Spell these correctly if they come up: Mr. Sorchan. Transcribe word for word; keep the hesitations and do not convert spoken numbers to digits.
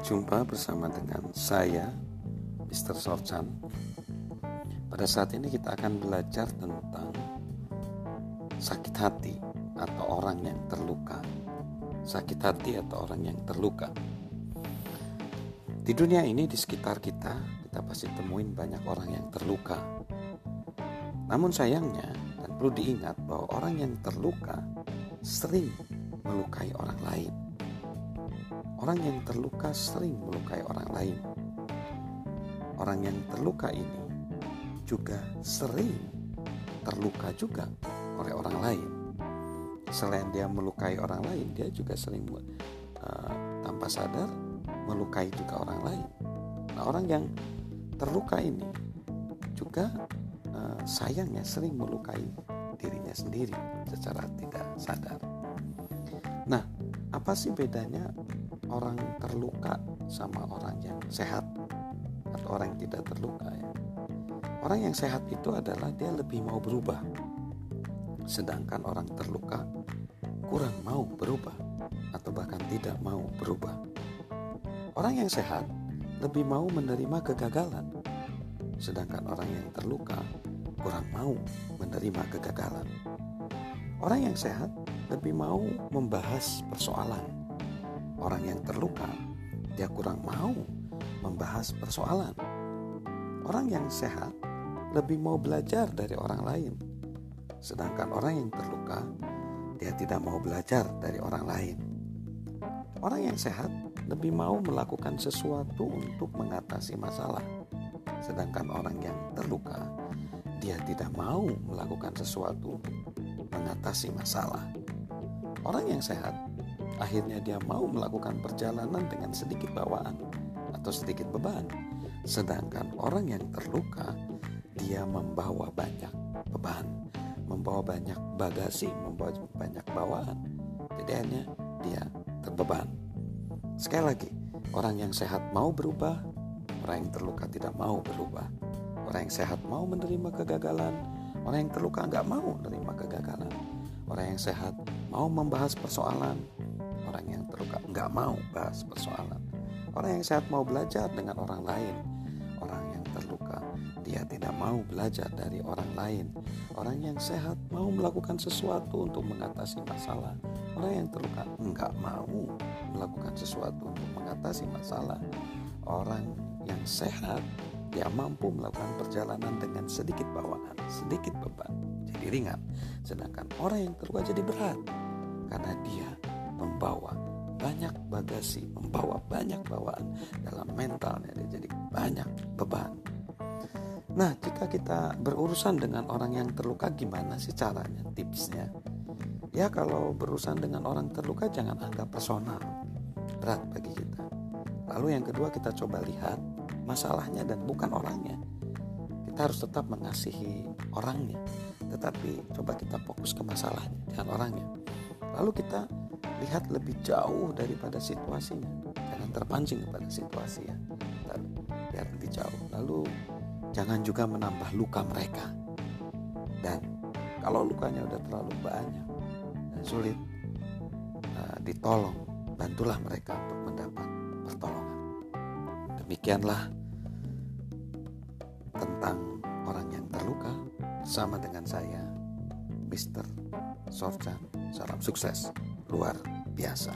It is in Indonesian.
Berjumpa bersama dengan saya, mister Sorchan. Pada saat ini kita akan belajar tentang sakit hati atau orang yang terluka. Sakit hati atau orang yang terluka. Di dunia ini, di sekitar kita, kita pasti temuin banyak orang yang terluka. Namun sayangnya, dan perlu diingat bahwa orang yang terluka sering melukai orang lain. Orang yang terluka sering melukai orang lain. Orang yang terluka ini juga sering terluka juga oleh orang lain. Selain dia melukai orang lain, dia juga sering uh, tanpa sadar melukai juga orang lain. Nah, orang yang terluka ini juga uh, sayangnya sering melukai dirinya sendiri secara tidak sadar. Nah, apa sih bedanya orang terluka sama orang yang sehat atau orang yang tidak terluka ya? Orang yang sehat itu adalah dia lebih mau berubah, sedangkan orang terluka kurang mau berubah atau bahkan tidak mau berubah. Orang yang sehat lebih mau menerima kegagalan, sedangkan orang yang terluka kurang mau menerima kegagalan. Orang yang sehat lebih mau membahas persoalan. Orang yang terluka, dia kurang mau membahas persoalan. Orang yang sehat lebih mau belajar dari orang lain. Sedangkan orang yang terluka, dia tidak mau belajar dari orang lain. Orang yang sehat lebih mau melakukan sesuatu untuk mengatasi masalah. Sedangkan orang yang terluka, dia tidak mau melakukan sesuatu untuk mengatasi masalah. Orang yang sehat akhirnya dia mau melakukan perjalanan dengan sedikit bawaan atau sedikit beban. Sedangkan orang yang terluka, dia membawa banyak beban, membawa banyak bagasi, membawa banyak bawaan. Jadi hanya dia terbeban. Sekali lagi, orang yang sehat mau berubah, orang yang terluka tidak mau berubah. Orang yang sehat mau menerima kegagalan, orang yang terluka nggak mau menerima kegagalan. Orang yang sehat mau membahas persoalan, orang yang terluka nggak mau bahas persoalan. Orang yang sehat mau belajar dengan orang lain. Orang yang terluka, dia tidak mau belajar dari orang lain. Orang yang sehat mau melakukan sesuatu untuk mengatasi masalah. Orang yang terluka nggak mau melakukan sesuatu untuk mengatasi masalah. Orang yang sehat, dia mampu melakukan perjalanan dengan sedikit bawaan, sedikit beban, jadi ringan. Sedangkan orang yang terluka jadi berat, karena dia membawa banyak bagasi, membawa banyak bawaan dalam mentalnya, dia jadi banyak beban. Nah, jika kita berurusan dengan orang yang terluka, gimana sih caranya, tipsnya? Ya, kalau berurusan dengan orang terluka jangan anggap personal, berat bagi kita. Lalu yang kedua, kita coba lihat masalahnya dan bukan orangnya. Kita harus tetap mengasihi orangnya, tetapi coba kita fokus ke masalahnya, jangan orangnya. Lalu kita lihat lebih jauh daripada situasinya. Jangan terpancing kepada situasi ya. Kita lihat lebih jauh. Lalu jangan juga menambah luka mereka. Dan kalau lukanya udah terlalu banyak dan sulit uh, ditolong, bantulah mereka untuk mendapat pertolongan. Demikianlah tentang orang yang terluka bersama dengan saya, mister Sorchan. Salam sukses luar biasa.